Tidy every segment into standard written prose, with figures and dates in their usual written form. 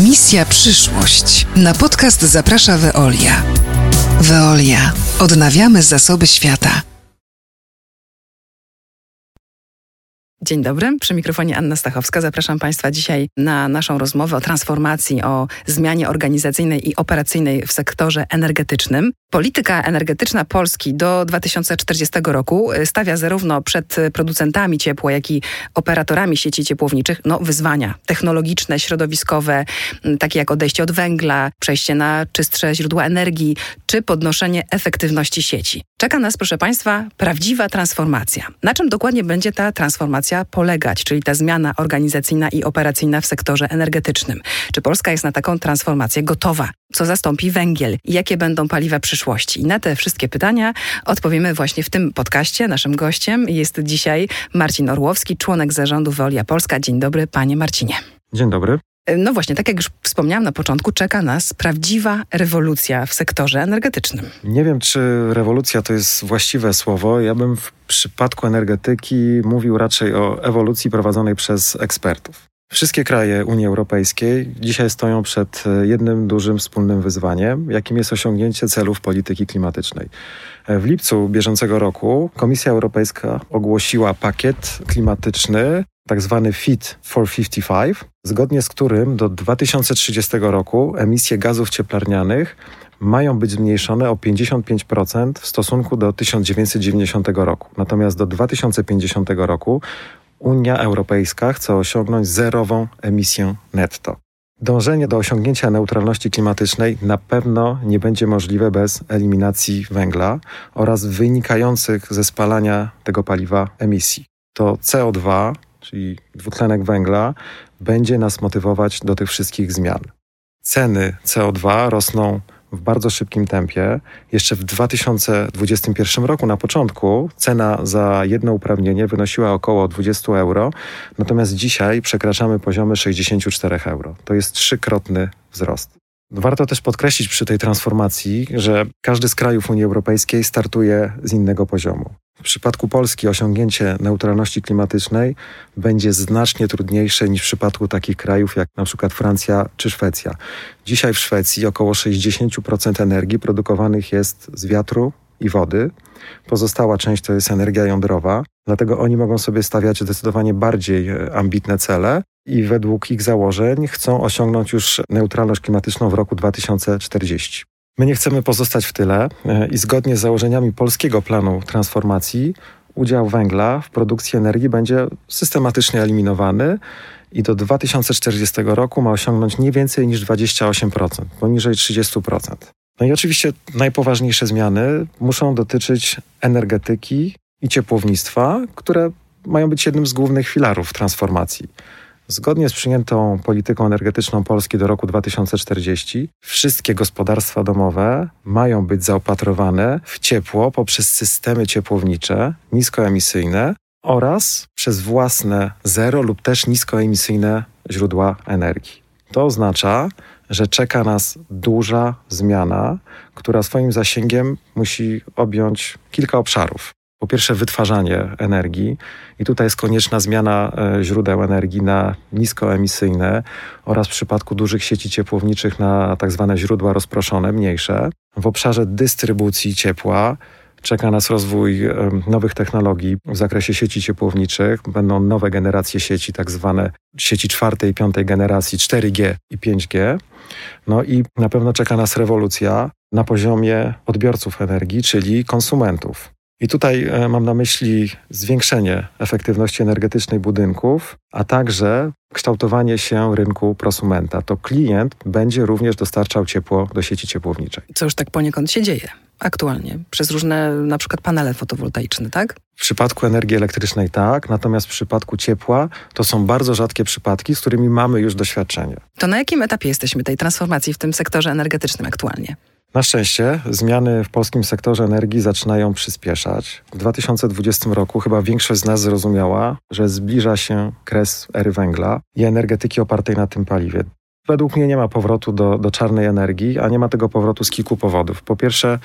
Misja Przyszłość. Na podcast zaprasza Veolia. Veolia. Odnawiamy zasoby świata. Dzień dobry, przy mikrofonie Anna Stachowska. Zapraszam Państwa dzisiaj na naszą rozmowę o transformacji, o zmianie organizacyjnej i operacyjnej w sektorze energetycznym. Polityka energetyczna Polski do 2040 roku stawia zarówno przed producentami ciepła, jak i operatorami sieci ciepłowniczych wyzwania technologiczne, środowiskowe, takie jak odejście od węgla, przejście na czystsze źródła energii, czy podnoszenie efektywności sieci. Czeka nas, proszę Państwa, prawdziwa transformacja. Na czym dokładnie będzie ta transformacja polegać, czyli ta zmiana organizacyjna i operacyjna w sektorze energetycznym? Czy Polska jest na taką transformację gotowa? Co zastąpi węgiel? Jakie będą paliwa przyszłości? I na te wszystkie pytania odpowiemy właśnie w tym podcaście. Naszym gościem jest dzisiaj Marcin Orłowski, członek zarządu Veolia Polska. Dzień dobry, panie Marcinie. Dzień dobry. No właśnie, tak jak już wspomniałam na początku, czeka nas prawdziwa rewolucja w sektorze energetycznym. Nie wiem, czy rewolucja to jest właściwe słowo. Ja bym w przypadku energetyki mówił raczej o ewolucji prowadzonej przez ekspertów. Wszystkie kraje Unii Europejskiej dzisiaj stoją przed jednym dużym wspólnym wyzwaniem, jakim jest osiągnięcie celów polityki klimatycznej. W lipcu bieżącego roku Komisja Europejska ogłosiła pakiet klimatyczny, tak zwany Fit for 55, zgodnie z którym do 2030 roku emisje gazów cieplarnianych mają być zmniejszone o 55% w stosunku do 1990 roku. Natomiast do 2050 roku Unia Europejska chce osiągnąć zerową emisję netto. Dążenie do osiągnięcia neutralności klimatycznej na pewno nie będzie możliwe bez eliminacji węgla oraz wynikających ze spalania tego paliwa emisji. To CO2, czyli dwutlenek węgla, będzie nas motywować do tych wszystkich zmian. Ceny CO2 rosną w bardzo szybkim tempie. Jeszcze w 2021 roku na początku cena za jedno uprawnienie wynosiła około 20 euro, natomiast dzisiaj przekraczamy poziomy 64 euro. To jest trzykrotny wzrost. Warto też podkreślić przy tej transformacji, że każdy z krajów Unii Europejskiej startuje z innego poziomu. W przypadku Polski osiągnięcie neutralności klimatycznej będzie znacznie trudniejsze niż w przypadku takich krajów jak na przykład Francja czy Szwecja. Dzisiaj w Szwecji około 60% energii produkowanych jest z wiatru i wody. Pozostała część to jest energia jądrowa, dlatego oni mogą sobie stawiać zdecydowanie bardziej ambitne cele i według ich założeń chcą osiągnąć już neutralność klimatyczną w roku 2040. My nie chcemy pozostać w tyle i zgodnie z założeniami polskiego planu transformacji udział węgla w produkcji energii będzie systematycznie eliminowany i do 2040 roku ma osiągnąć nie więcej niż 28%, poniżej 30%. No i oczywiście najpoważniejsze zmiany muszą dotyczyć energetyki i ciepłownictwa, które mają być jednym z głównych filarów transformacji. Zgodnie z przyjętą polityką energetyczną Polski do roku 2040 wszystkie gospodarstwa domowe mają być zaopatrowane w ciepło poprzez systemy ciepłownicze niskoemisyjne oraz przez własne zero lub też niskoemisyjne źródła energii. To oznacza, że czeka nas duża zmiana, która swoim zasięgiem musi objąć kilka obszarów. Po pierwsze wytwarzanie energii i tutaj jest konieczna zmiana źródeł energii na niskoemisyjne oraz w przypadku dużych sieci ciepłowniczych na tak zwane źródła rozproszone, mniejsze. W obszarze dystrybucji ciepła czeka nas rozwój nowych technologii w zakresie sieci ciepłowniczych. Będą nowe generacje sieci, tak zwane sieci czwartej i piątej generacji 4G i 5G. No i na pewno czeka nas rewolucja na poziomie odbiorców energii, czyli konsumentów. I tutaj mam na myśli zwiększenie efektywności energetycznej budynków, a także kształtowanie się rynku prosumenta. To klient będzie również dostarczał ciepło do sieci ciepłowniczej. Co już tak poniekąd się dzieje aktualnie przez różne na przykład panele fotowoltaiczne, tak? W przypadku energii elektrycznej tak, natomiast w przypadku ciepła to są bardzo rzadkie przypadki, z którymi mamy już doświadczenie. To na jakim etapie jesteśmy tej transformacji w tym sektorze energetycznym aktualnie? Na szczęście zmiany w polskim sektorze energii zaczynają przyspieszać. W 2020 roku chyba większość z nas zrozumiała, że zbliża się kres ery węgla i energetyki opartej na tym paliwie. Według mnie nie ma powrotu do czarnej energii, a nie ma tego powrotu z kilku powodów. Po pierwsze,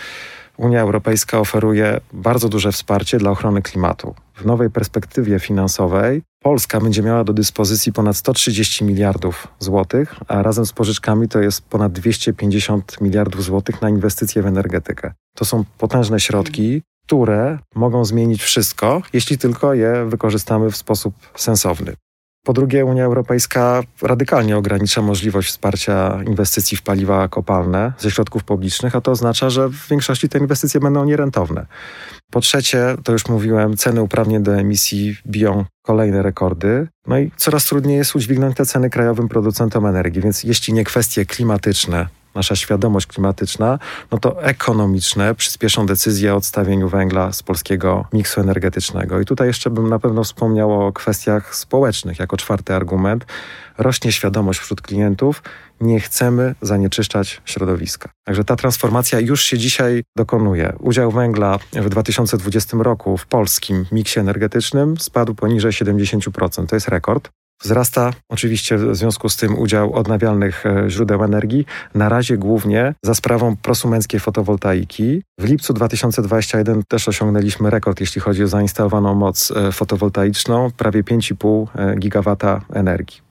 Unia Europejska oferuje bardzo duże wsparcie dla ochrony klimatu. W nowej perspektywie finansowej Polska będzie miała do dyspozycji ponad 130 miliardów złotych, a razem z pożyczkami to jest ponad 250 miliardów złotych na inwestycje w energetykę. To są potężne środki, które mogą zmienić wszystko, jeśli tylko je wykorzystamy w sposób sensowny. Po drugie, Unia Europejska radykalnie ogranicza możliwość wsparcia inwestycji w paliwa kopalne ze środków publicznych, a to oznacza, że w większości te inwestycje będą nierentowne. Po trzecie, to już mówiłem, ceny uprawnień do emisji biją kolejne rekordy. No i coraz trudniej jest udźwignąć te ceny krajowym producentom energii, więc jeśli nie kwestie klimatyczne, nasza świadomość klimatyczna, no to ekonomiczne przyspieszą decyzję o odstawieniu węgla z polskiego miksu energetycznego. I tutaj jeszcze bym na pewno wspomniał o kwestiach społecznych jako czwarty argument. Rośnie świadomość wśród klientów, nie chcemy zanieczyszczać środowiska. Także ta transformacja już się dzisiaj dokonuje. Udział węgla w 2020 roku w polskim miksie energetycznym spadł poniżej 70%. To jest rekord. Wzrasta oczywiście w związku z tym udział odnawialnych źródeł energii, na razie głównie za sprawą prosumenckiej fotowoltaiki. W lipcu 2021 też osiągnęliśmy rekord, jeśli chodzi o zainstalowaną moc fotowoltaiczną, prawie 5,5 gigawata energii.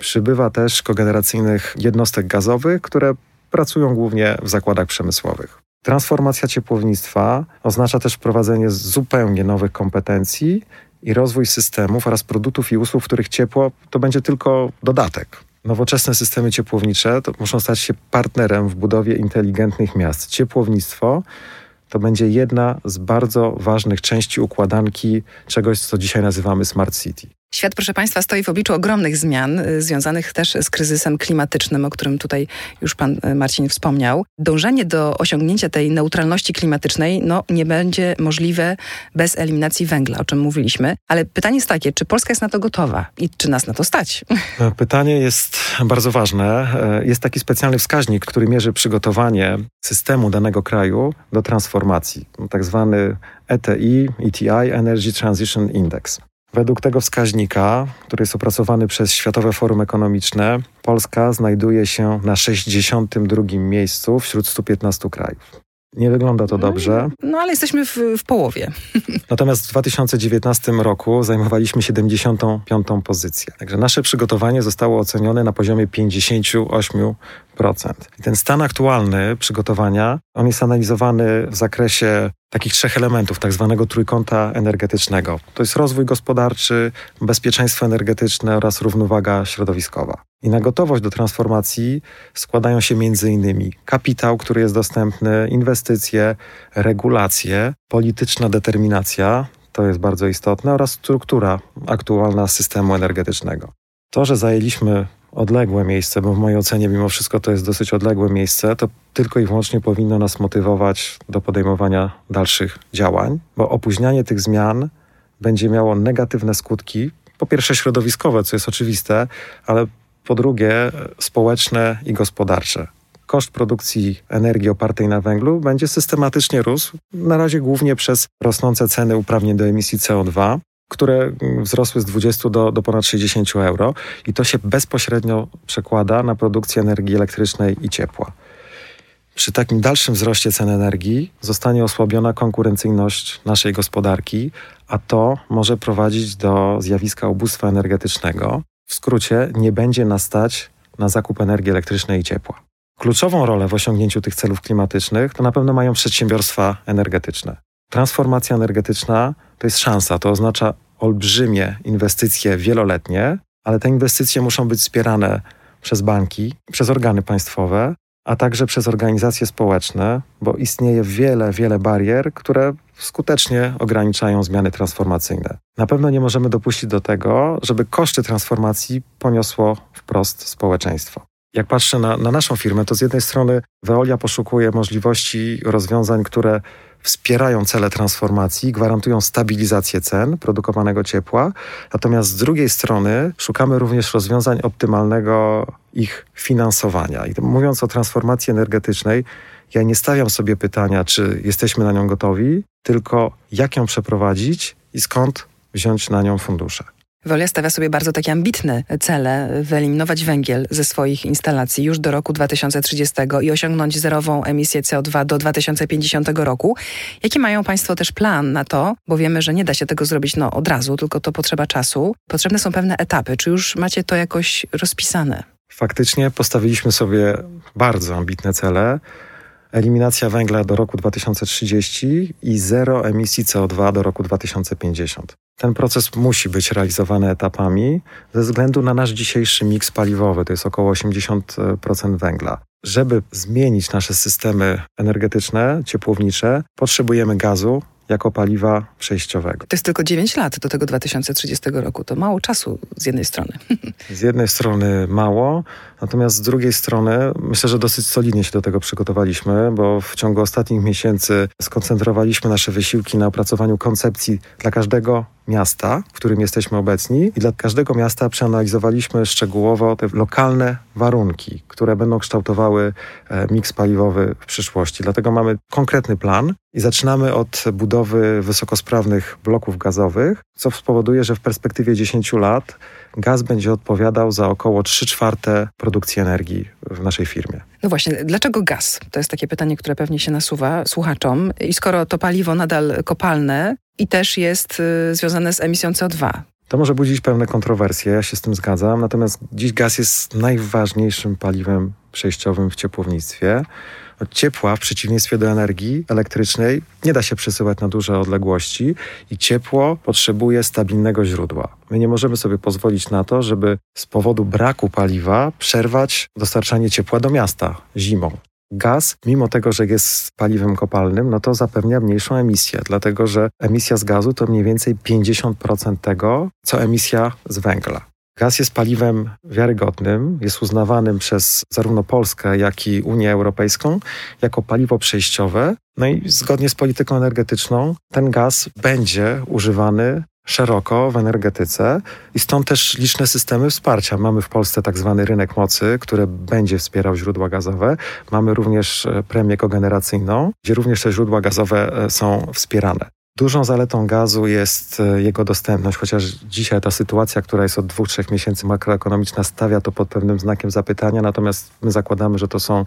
Przybywa też kogeneracyjnych jednostek gazowych, które pracują głównie w zakładach przemysłowych. Transformacja ciepłownictwa oznacza też wprowadzenie zupełnie nowych kompetencji i rozwój systemów oraz produktów i usług, w których ciepło to będzie tylko dodatek. Nowoczesne systemy ciepłownicze to muszą stać się partnerem w budowie inteligentnych miast. Ciepłownictwo to będzie jedna z bardzo ważnych części układanki czegoś, co dzisiaj nazywamy Smart City. Świat, proszę Państwa, stoi w obliczu ogromnych zmian związanych też z kryzysem klimatycznym, o którym tutaj już Pan Marcin wspomniał. Dążenie do osiągnięcia tej neutralności klimatycznej nie będzie możliwe bez eliminacji węgla, o czym mówiliśmy. Ale pytanie jest takie, czy Polska jest na to gotowa i czy nas na to stać? Pytanie jest bardzo ważne. Jest taki specjalny wskaźnik, który mierzy przygotowanie systemu danego kraju do transformacji. Tak zwany ETI, Energy Transition Index. Według tego wskaźnika, który jest opracowany przez Światowe Forum Ekonomiczne, Polska znajduje się na 62. miejscu wśród 115 krajów. Nie wygląda to dobrze. Ale jesteśmy w połowie. Natomiast w 2019 roku zajmowaliśmy 75. pozycję. Także nasze przygotowanie zostało ocenione na poziomie 58%. I ten stan aktualny przygotowania, on jest analizowany w zakresie takich trzech elementów, tak zwanego trójkąta energetycznego. To jest rozwój gospodarczy, bezpieczeństwo energetyczne oraz równowaga środowiskowa. I na gotowość do transformacji składają się m.in. kapitał, który jest dostępny, inwestycje, regulacje, polityczna determinacja, to jest bardzo istotne, oraz struktura aktualna systemu energetycznego. To, że zajęliśmy odległe miejsce, bo w mojej ocenie mimo wszystko to jest dosyć odległe miejsce, to tylko i wyłącznie powinno nas motywować do podejmowania dalszych działań, bo opóźnianie tych zmian będzie miało negatywne skutki, po pierwsze środowiskowe, co jest oczywiste, ale po drugie społeczne i gospodarcze. Koszt produkcji energii opartej na węglu będzie systematycznie rósł, na razie głównie przez rosnące ceny uprawnień do emisji CO2, które wzrosły z 20 do ponad 60 euro i to się bezpośrednio przekłada na produkcję energii elektrycznej i ciepła. Przy takim dalszym wzroście cen energii zostanie osłabiona konkurencyjność naszej gospodarki, a to może prowadzić do zjawiska ubóstwa energetycznego. W skrócie, nie będzie nas stać na zakup energii elektrycznej i ciepła. Kluczową rolę w osiągnięciu tych celów klimatycznych to na pewno mają przedsiębiorstwa energetyczne. Transformacja energetyczna to jest szansa, to oznacza olbrzymie inwestycje wieloletnie, ale te inwestycje muszą być wspierane przez banki, przez organy państwowe, a także przez organizacje społeczne, bo istnieje wiele barier, które skutecznie ograniczają zmiany transformacyjne. Na pewno nie możemy dopuścić do tego, żeby koszty transformacji poniosło wprost społeczeństwo. Jak patrzę na naszą firmę, to z jednej strony Veolia poszukuje możliwości rozwiązań, które wspierają cele transformacji, gwarantują stabilizację cen produkowanego ciepła, natomiast z drugiej strony szukamy również rozwiązań optymalnego ich finansowania. I mówiąc o transformacji energetycznej, ja nie stawiam sobie pytania, czy jesteśmy na nią gotowi, tylko jak ją przeprowadzić i skąd wziąć na nią fundusze. Veolia stawia sobie bardzo takie ambitne cele, wyeliminować węgiel ze swoich instalacji już do roku 2030 i osiągnąć zerową emisję CO2 do 2050 roku. Jaki mają Państwo też plan na to? Bo wiemy, że nie da się tego zrobić od razu, tylko to potrzeba czasu. Potrzebne są pewne etapy. Czy już macie to jakoś rozpisane? Faktycznie postawiliśmy sobie bardzo ambitne cele. Eliminacja węgla do roku 2030 i zero emisji CO2 do roku 2050. Ten proces musi być realizowany etapami ze względu na nasz dzisiejszy miks paliwowy, to jest około 80% węgla. Żeby zmienić nasze systemy energetyczne, ciepłownicze, potrzebujemy gazu jako paliwa przejściowego. To jest tylko 9 lat do tego 2030 roku. To mało czasu z jednej strony. Z jednej strony mało, natomiast z drugiej strony myślę, że dosyć solidnie się do tego przygotowaliśmy, bo w ciągu ostatnich miesięcy skoncentrowaliśmy nasze wysiłki na opracowaniu koncepcji dla każdego miasta, w którym jesteśmy obecni, i dla każdego miasta przeanalizowaliśmy szczegółowo te lokalne warunki, które będą kształtowały miks paliwowy w przyszłości. Dlatego mamy konkretny plan i zaczynamy od budowy wysokosprawnych bloków gazowych, co spowoduje, że w perspektywie 10 lat gaz będzie odpowiadał za około 3/4 produkcji energii w naszej firmie. No właśnie, dlaczego gaz? To jest takie pytanie, które pewnie się nasuwa słuchaczom. I skoro to paliwo nadal kopalne i też jest związane z emisją CO2. To może budzić pewne kontrowersje, ja się z tym zgadzam. Natomiast dziś gaz jest najważniejszym paliwem przejściowym w ciepłownictwie. Od ciepła, w przeciwieństwie do energii elektrycznej, nie da się przesyłać na duże odległości i ciepło potrzebuje stabilnego źródła. My nie możemy sobie pozwolić na to, żeby z powodu braku paliwa przerwać dostarczanie ciepła do miasta zimą. Gaz, mimo tego, że jest paliwem kopalnym, no to zapewnia mniejszą emisję, dlatego że emisja z gazu to mniej więcej 50% tego, co emisja z węgla. Gaz jest paliwem wiarygodnym, jest uznawanym przez zarówno Polskę, jak i Unię Europejską jako paliwo przejściowe. No i zgodnie z polityką energetyczną ten gaz będzie używany szeroko w energetyce i stąd też liczne systemy wsparcia. Mamy w Polsce tak zwany rynek mocy, który będzie wspierał źródła gazowe. Mamy również premię kogeneracyjną, gdzie również te źródła gazowe są wspierane. Dużą zaletą gazu jest jego dostępność, chociaż dzisiaj ta sytuacja, która jest od 2-3 miesięcy makroekonomiczna, stawia to pod pewnym znakiem zapytania, natomiast my zakładamy, że to są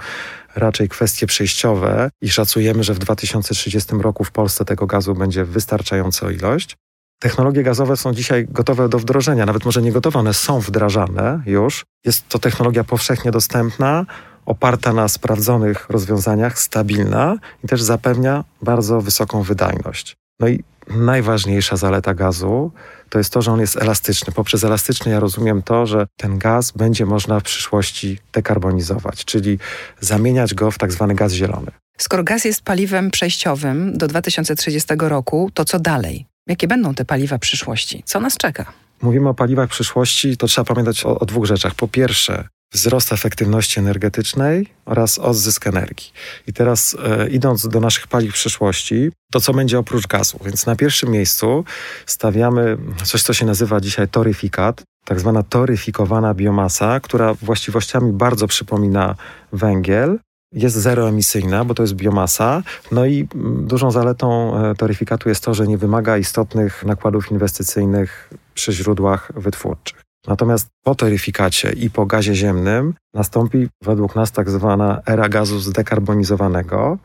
raczej kwestie przejściowe i szacujemy, że w 2030 roku w Polsce tego gazu będzie wystarczająca ilość. Technologie gazowe są dzisiaj gotowe do wdrożenia, nawet może nie gotowe, one są wdrażane już. Jest to technologia powszechnie dostępna, oparta na sprawdzonych rozwiązaniach, stabilna i też zapewnia bardzo wysoką wydajność. No i najważniejsza zaleta gazu to jest to, że on jest elastyczny. Poprzez elastyczny ja rozumiem to, że ten gaz będzie można w przyszłości dekarbonizować, czyli zamieniać go w tak zwany gaz zielony. Skoro gaz jest paliwem przejściowym do 2030 roku, to co dalej? Jakie będą te paliwa przyszłości? Co nas czeka? Mówimy o paliwach przyszłości, to trzeba pamiętać o dwóch rzeczach. Po pierwsze, wzrost efektywności energetycznej oraz odzysk energii. I teraz idąc do naszych paliw przyszłości, to co będzie oprócz gazu? Więc na pierwszym miejscu stawiamy coś, co się nazywa dzisiaj toryfikat, tak zwana toryfikowana biomasa, która właściwościami bardzo przypomina węgiel. Jest zeroemisyjna, bo to jest biomasa. No i dużą zaletą toryfikatu jest to, że nie wymaga istotnych nakładów inwestycyjnych przy źródłach wytwórczych. Natomiast po toryfikacie i po gazie ziemnym nastąpi według nas tak zwana era gazu zdekarbonizowanego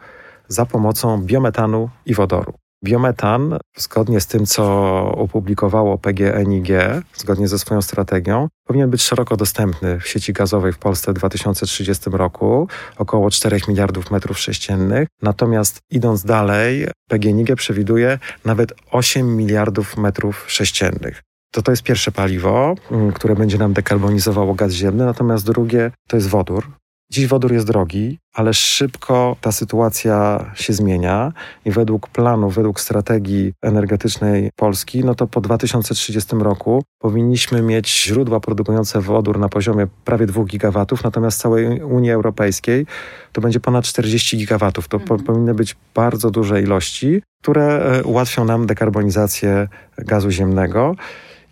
za pomocą biometanu i wodoru. Biometan, zgodnie z tym, co opublikowało PGNiG, zgodnie ze swoją strategią, powinien być szeroko dostępny w sieci gazowej w Polsce w 2030 roku, około 4 miliardów metrów sześciennych. Natomiast idąc dalej, PGNiG przewiduje nawet 8 miliardów metrów sześciennych. To jest pierwsze paliwo, które będzie nam dekarbonizowało gaz ziemny, natomiast drugie to jest wodór. Dziś wodór jest drogi, ale szybko ta sytuacja się zmienia i według planu, według strategii energetycznej Polski, no to po 2030 roku powinniśmy mieć źródła produkujące wodór na poziomie prawie 2 gigawatów, natomiast w całej Unii Europejskiej to będzie ponad 40 gigawatów. To powinny być bardzo duże ilości, które ułatwią nam dekarbonizację gazu ziemnego.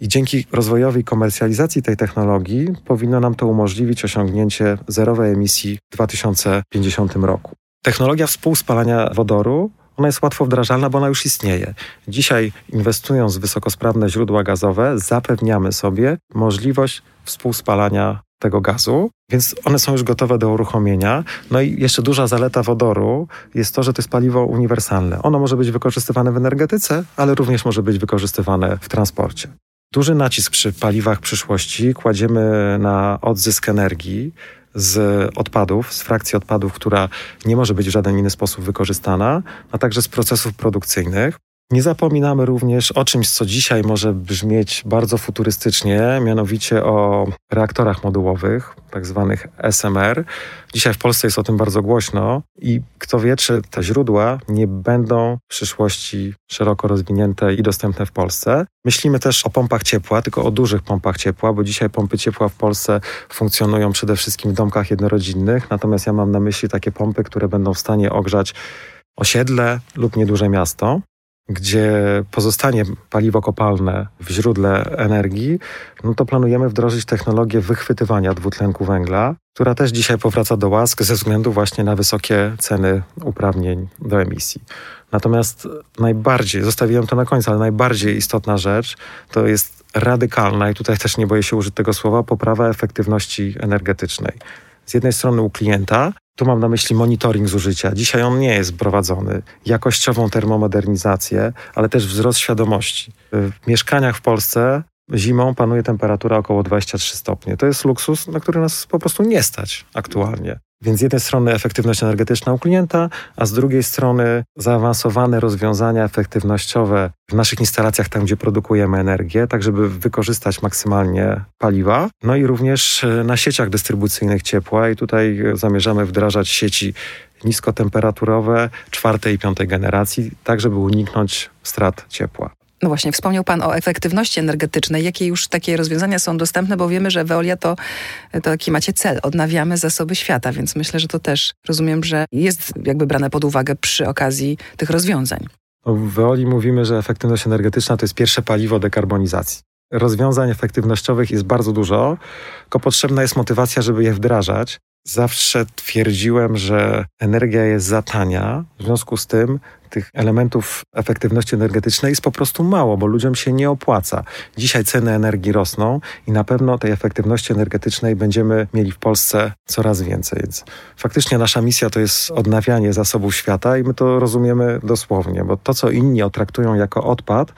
I dzięki rozwojowi i komercjalizacji tej technologii powinno nam to umożliwić osiągnięcie zerowej emisji w 2050 roku. Technologia współspalania wodoru ona jest łatwo wdrażalna, bo ona już istnieje. Dzisiaj inwestując w wysokosprawne źródła gazowe zapewniamy sobie możliwość współspalania tego gazu, więc one są już gotowe do uruchomienia. No i jeszcze duża zaleta wodoru jest to, że to jest paliwo uniwersalne. Ono może być wykorzystywane w energetyce, ale również może być wykorzystywane w transporcie. Duży nacisk przy paliwach przyszłości kładziemy na odzysk energii z odpadów, z frakcji odpadów, która nie może być w żaden inny sposób wykorzystana, a także z procesów produkcyjnych. Nie zapominamy również o czymś, co dzisiaj może brzmieć bardzo futurystycznie, mianowicie o reaktorach modułowych, tak zwanych SMR. Dzisiaj w Polsce jest o tym bardzo głośno i kto wie, czy te źródła nie będą w przyszłości szeroko rozwinięte i dostępne w Polsce. Myślimy też o pompach ciepła, tylko o dużych pompach ciepła, bo dzisiaj pompy ciepła w Polsce funkcjonują przede wszystkim w domkach jednorodzinnych, natomiast ja mam na myśli takie pompy, które będą w stanie ogrzać osiedle lub nieduże miasto, gdzie pozostanie paliwo kopalne w źródle energii, no to planujemy wdrożyć technologię wychwytywania dwutlenku węgla, która też dzisiaj powraca do łask ze względu właśnie na wysokie ceny uprawnień do emisji. Natomiast najbardziej, zostawiłem to na końcu, ale najbardziej istotna rzecz to jest radykalna, i tutaj też nie boję się użyć tego słowa, poprawa efektywności energetycznej. Z jednej strony u klienta, tu mam na myśli monitoring zużycia. Dzisiaj on nie jest prowadzony. Jakościową termomodernizację, ale też wzrost świadomości. W mieszkaniach w Polsce zimą panuje temperatura około 23 stopnie. To jest luksus, na który nas po prostu nie stać aktualnie. Więc z jednej strony efektywność energetyczna u klienta, a z drugiej strony zaawansowane rozwiązania efektywnościowe w naszych instalacjach, tam gdzie produkujemy energię, tak żeby wykorzystać maksymalnie paliwa. No i również na sieciach dystrybucyjnych ciepła i tutaj zamierzamy wdrażać sieci niskotemperaturowe 4. i 5. generacji, tak żeby uniknąć strat ciepła. No właśnie, wspomniał Pan o efektywności energetycznej. Jakie już takie rozwiązania są dostępne? Bo wiemy, że Veolia to taki macie cel. Odnawiamy zasoby świata, więc myślę, że to też rozumiem, że jest jakby brane pod uwagę przy okazji tych rozwiązań. W Veolii mówimy, że efektywność energetyczna to jest pierwsze paliwo dekarbonizacji. Rozwiązań efektywnościowych jest bardzo dużo, tylko potrzebna jest motywacja, żeby je wdrażać. Zawsze twierdziłem, że energia jest za tania, w związku z tym tych elementów efektywności energetycznej jest po prostu mało, bo ludziom się nie opłaca. Dzisiaj ceny energii rosną i na pewno tej efektywności energetycznej będziemy mieli w Polsce coraz więcej. Więc faktycznie nasza misja to jest odnawianie zasobów świata i my to rozumiemy dosłownie, bo to, co inni traktują jako odpad,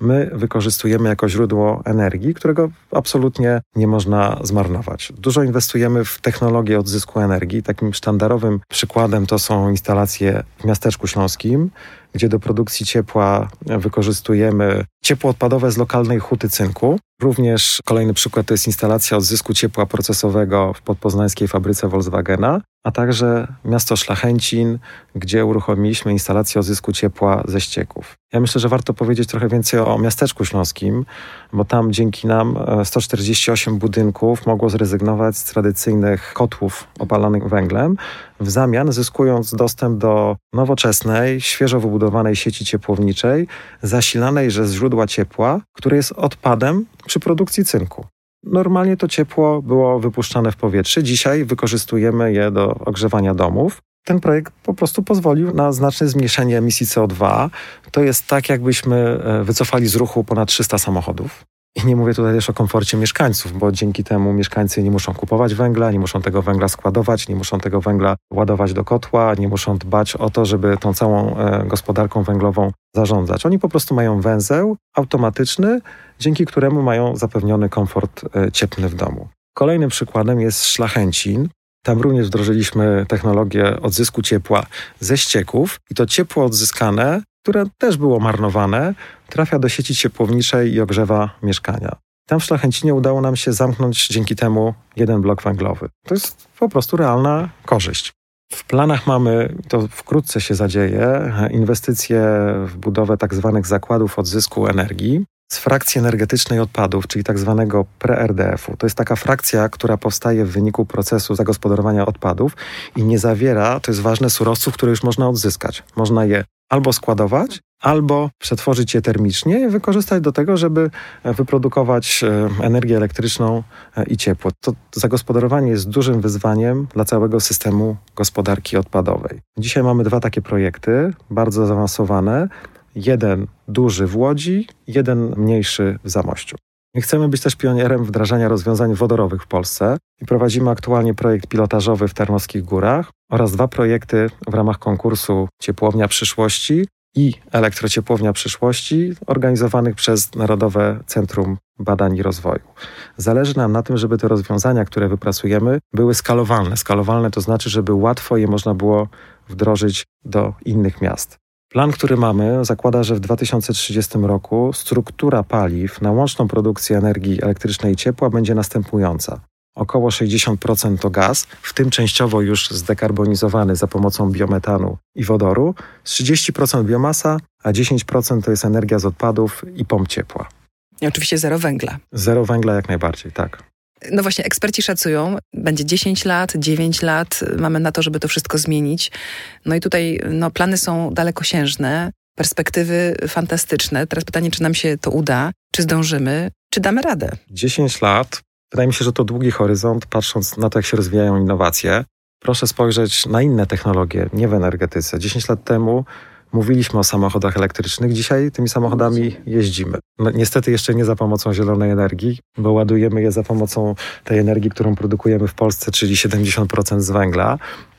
my wykorzystujemy jako źródło energii, którego absolutnie nie można zmarnować. Dużo inwestujemy w technologię odzysku energii. Takim sztandarowym przykładem to są instalacje w Miasteczku Śląskim, gdzie do produkcji ciepła wykorzystujemy ciepło odpadowe z lokalnej huty cynku. Również kolejny przykład to jest instalacja odzysku ciepła procesowego w podpoznańskiej fabryce Volkswagena, a także miasto Szlachęcin, gdzie uruchomiliśmy instalację odzysku ciepła ze ścieków. Ja myślę, że warto powiedzieć trochę więcej o Miasteczku Śląskim, bo tam dzięki nam 148 budynków mogło zrezygnować z tradycyjnych kotłów opalanych węglem, w zamian zyskując dostęp do nowoczesnej, świeżo wybudowanej sieci ciepłowniczej, zasilanej ze źródła ciepła, które jest odpadem przy produkcji cynku. Normalnie to ciepło było wypuszczane w powietrze, dzisiaj wykorzystujemy je do ogrzewania domów. Ten projekt po prostu pozwolił na znaczne zmniejszenie emisji CO2. To jest tak, jakbyśmy wycofali z ruchu ponad 300 samochodów. I nie mówię tutaj też o komforcie mieszkańców, bo dzięki temu mieszkańcy nie muszą kupować węgla, nie muszą tego węgla składować, nie muszą tego węgla ładować do kotła, nie muszą dbać o to, żeby tą całą gospodarką węglową zarządzać. Oni po prostu mają węzeł automatyczny, dzięki któremu mają zapewniony komfort cieplny w domu. Kolejnym przykładem jest Szlachęcin. Tam również wdrożyliśmy technologię odzysku ciepła ze ścieków i to ciepło odzyskane, które też było marnowane, trafia do sieci ciepłowniczej i ogrzewa mieszkania. Tam w Szlachęcinie udało nam się zamknąć dzięki temu jeden blok węglowy. To jest po prostu realna korzyść. W planach mamy, to wkrótce się zadzieje, inwestycje w budowę tzw. zakładów odzysku energii z frakcji energetycznej odpadów, czyli tzw. pre-RDF-u. To jest taka frakcja, która powstaje w wyniku procesu zagospodarowania odpadów i nie zawiera, to jest ważne, surowców, które już można odzyskać. Można je albo składować, albo przetworzyć je termicznie i wykorzystać do tego, żeby wyprodukować energię elektryczną i ciepło. To zagospodarowanie jest dużym wyzwaniem dla całego systemu gospodarki odpadowej. Dzisiaj mamy dwa takie projekty, bardzo zaawansowane. Jeden duży w Łodzi, jeden mniejszy w Zamościu. My chcemy być też pionierem wdrażania rozwiązań wodorowych w Polsce i prowadzimy aktualnie projekt pilotażowy w Tarnowskich Górach oraz dwa projekty w ramach konkursu Ciepłownia Przyszłości i Elektrociepłownia Przyszłości organizowanych przez Narodowe Centrum Badań i Rozwoju. Zależy nam na tym, żeby te rozwiązania, które wypracujemy, były skalowalne. Skalowalne to znaczy, żeby łatwo je można było wdrożyć do innych miast. Plan, który mamy, zakłada, że w 2030 roku struktura paliw na łączną produkcję energii elektrycznej i ciepła będzie następująca. Około 60% to gaz, w tym częściowo już zdekarbonizowany za pomocą biometanu i wodoru, 30% biomasa, a 10% to jest energia z odpadów i pomp ciepła. I oczywiście zero węgla. Zero węgla jak najbardziej, tak. No właśnie, eksperci szacują, będzie 10 lat, 9 lat, mamy na to, żeby to wszystko zmienić. No i tutaj plany są dalekosiężne, perspektywy fantastyczne. Teraz pytanie, czy nam się to uda, czy zdążymy, czy damy radę? 10 lat, wydaje mi się, że to długi horyzont, patrząc na to, jak się rozwijają innowacje. Proszę spojrzeć na inne technologie, nie w energetyce. 10 lat temu mówiliśmy o samochodach elektrycznych, dzisiaj tymi samochodami jeździmy. No, niestety jeszcze nie za pomocą zielonej energii, bo ładujemy je za pomocą tej energii, którą produkujemy w Polsce, czyli 70% z węgla,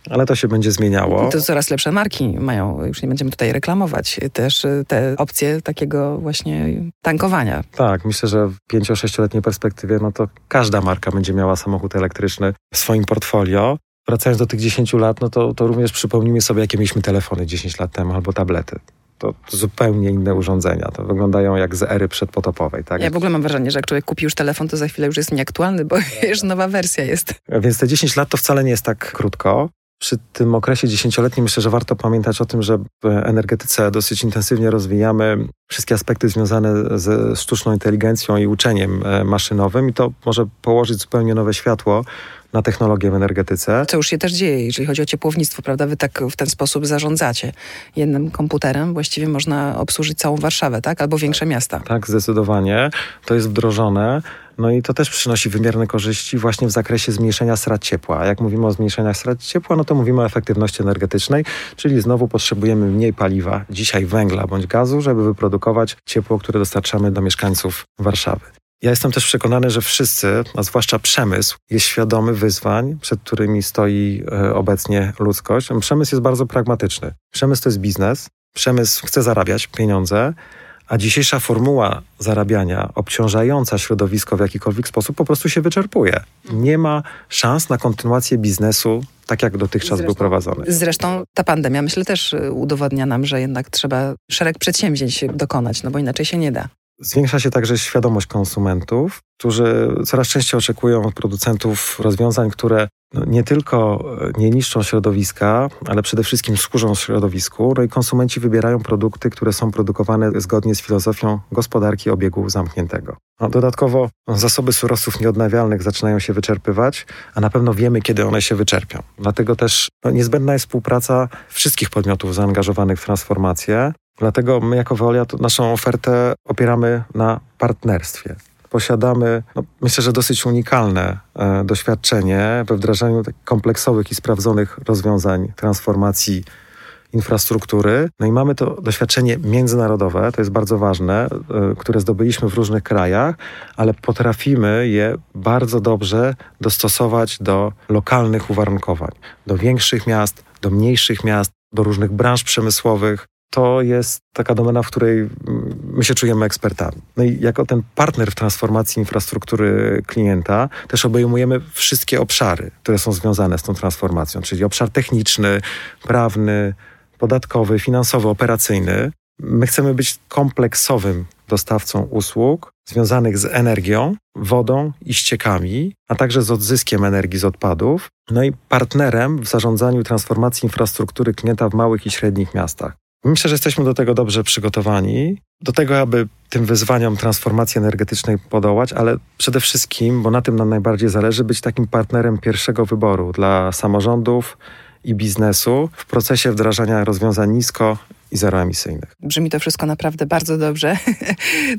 ale to się będzie zmieniało. I to coraz lepsze marki mają, już nie będziemy tutaj reklamować, też te opcje takiego właśnie tankowania. Tak, myślę, że w 5-6-letniej perspektywie to każda marka będzie miała samochód elektryczny w swoim portfolio. Wracając do tych 10 lat, to również przypomnijmy sobie, jakie mieliśmy telefony 10 lat temu albo tablety. To zupełnie inne urządzenia. To wyglądają jak z ery przedpotopowej. Tak? Ja w ogóle mam wrażenie, że jak człowiek kupi już telefon, to za chwilę już jest nieaktualny, bo już nowa wersja jest. Więc te 10 lat to wcale nie jest tak krótko. Przy tym okresie 10-letnim myślę, że warto pamiętać o tym, że w energetyce dosyć intensywnie rozwijamy wszystkie aspekty związane ze sztuczną inteligencją i uczeniem maszynowym i to może położyć zupełnie nowe światło na technologię w energetyce. Co już się też dzieje, jeżeli chodzi o ciepłownictwo, prawda? Wy tak w ten sposób zarządzacie. Jednym komputerem właściwie można obsłużyć całą Warszawę, tak? Albo większe miasta. Tak, zdecydowanie. To jest wdrożone. No i to też przynosi wymierne korzyści właśnie w zakresie zmniejszenia strat ciepła. A jak mówimy o zmniejszeniach strat ciepła, to mówimy o efektywności energetycznej, czyli znowu potrzebujemy mniej paliwa, dzisiaj węgla bądź gazu, żeby wyprodukować ciepło, które dostarczamy do mieszkańców Warszawy. Ja jestem też przekonany, że wszyscy, a zwłaszcza przemysł, jest świadomy wyzwań, przed którymi stoi obecnie ludzkość. Przemysł jest bardzo pragmatyczny. Przemysł to jest biznes, przemysł chce zarabiać pieniądze, a dzisiejsza formuła zarabiania obciążająca środowisko w jakikolwiek sposób po prostu się wyczerpuje. Nie ma szans na kontynuację biznesu tak, jak dotychczas był prowadzony. Zresztą ta pandemia, myślę, też udowadnia nam, że jednak trzeba szereg przedsięwzięć dokonać, bo inaczej się nie da. Zwiększa się także świadomość konsumentów, którzy coraz częściej oczekują od producentów rozwiązań, które nie tylko nie niszczą środowiska, ale przede wszystkim służą środowisku. No i konsumenci wybierają produkty, które są produkowane zgodnie z filozofią gospodarki obiegu zamkniętego. Dodatkowo zasoby surowców nieodnawialnych zaczynają się wyczerpywać, a na pewno wiemy, kiedy one się wyczerpią. Dlatego też niezbędna jest współpraca wszystkich podmiotów zaangażowanych w transformację. Dlatego my jako Veolia naszą ofertę opieramy na partnerstwie. Posiadamy, myślę, że dosyć unikalne doświadczenie we wdrażaniu kompleksowych i sprawdzonych rozwiązań transformacji infrastruktury. No i mamy to doświadczenie międzynarodowe, to jest bardzo ważne, które zdobyliśmy w różnych krajach, ale potrafimy je bardzo dobrze dostosować do lokalnych uwarunkowań, do większych miast, do mniejszych miast, do różnych branż przemysłowych. To jest taka domena, w której my się czujemy ekspertami. No i jako ten partner w transformacji infrastruktury klienta też obejmujemy wszystkie obszary, które są związane z tą transformacją, czyli obszar techniczny, prawny, podatkowy, finansowy, operacyjny. My chcemy być kompleksowym dostawcą usług związanych z energią, wodą i ściekami, a także z odzyskiem energii z odpadów, no i partnerem w zarządzaniu transformacji infrastruktury klienta w małych i średnich miastach. Myślę, że jesteśmy do tego dobrze przygotowani, do tego, aby tym wyzwaniom transformacji energetycznej podołać, ale przede wszystkim, bo na tym nam najbardziej zależy, być takim partnerem pierwszego wyboru dla samorządów i biznesu w procesie wdrażania rozwiązań nisko i zeroemisyjnych. Brzmi to wszystko naprawdę bardzo dobrze.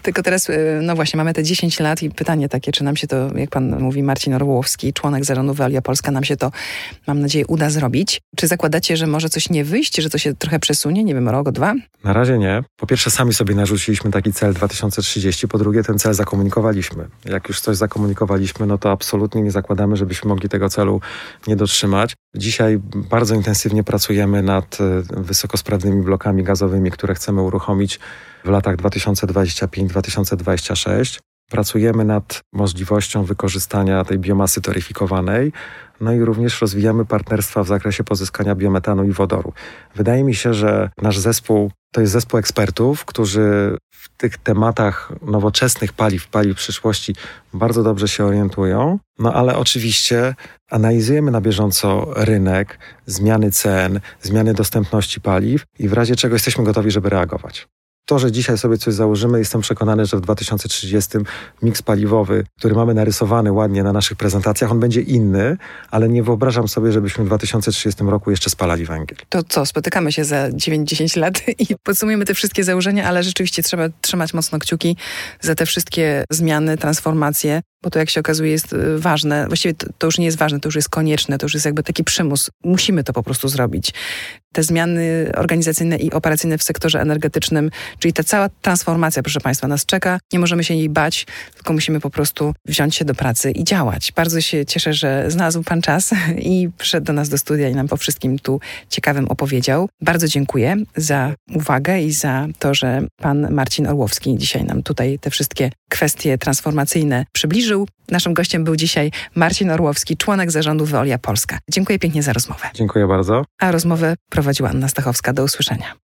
Tylko teraz, no właśnie, mamy te 10 lat i pytanie takie, czy nam się to, jak pan mówi, Marcin Orłowski, członek zarządu Veolia Polska, nam się to, mam nadzieję, uda zrobić. Czy zakładacie, że może coś nie wyjść, że to się trochę przesunie, nie wiem, rok, dwa? Na razie nie. Po pierwsze, sami sobie narzuciliśmy taki cel 2030, po drugie, ten cel zakomunikowaliśmy. Jak już coś zakomunikowaliśmy, no to absolutnie nie zakładamy, żebyśmy mogli tego celu nie dotrzymać. Dzisiaj bardzo intensywnie pracujemy nad wysokosprawnymi blokami gazowymi, które chcemy uruchomić w latach 2025-2026. Pracujemy nad możliwością wykorzystania tej biomasy toryfikowanej, no i również rozwijamy partnerstwa w zakresie pozyskania biometanu i wodoru. Wydaje mi się, że nasz zespół to jest zespół ekspertów, którzy w tych tematach nowoczesnych paliw, paliw przyszłości bardzo dobrze się orientują, no ale oczywiście analizujemy na bieżąco rynek, zmiany cen, zmiany dostępności paliw i w razie czego jesteśmy gotowi, żeby reagować. To, że dzisiaj sobie coś założymy, jestem przekonany, że w 2030 miks paliwowy, który mamy narysowany ładnie na naszych prezentacjach, on będzie inny, ale nie wyobrażam sobie, żebyśmy w 2030 roku jeszcze spalali węgiel. To co, spotykamy się za 9-10 lat i podsumujemy te wszystkie założenia, ale rzeczywiście trzeba trzymać mocno kciuki za te wszystkie zmiany, transformacje, bo to, jak się okazuje, jest ważne. Właściwie to już nie jest ważne, to już jest konieczne, to już jest jakby taki przymus. Musimy to po prostu zrobić. Te zmiany organizacyjne i operacyjne w sektorze energetycznym, czyli ta cała transformacja, proszę Państwa, nas czeka. Nie możemy się jej bać, tylko musimy po prostu wziąć się do pracy i działać. Bardzo się cieszę, że znalazł Pan czas i przyszedł do nas do studia i nam po wszystkim tu ciekawym opowiedział. Bardzo dziękuję za uwagę i za to, że Pan Marcin Orłowski dzisiaj nam tutaj te wszystkie kwestie transformacyjne przybliżył. Naszym gościem był dzisiaj Marcin Orłowski, członek zarządu Veolia Polska. Dziękuję pięknie za rozmowę. Dziękuję bardzo. A rozmowę prowadziła Anna Stachowska. Do usłyszenia.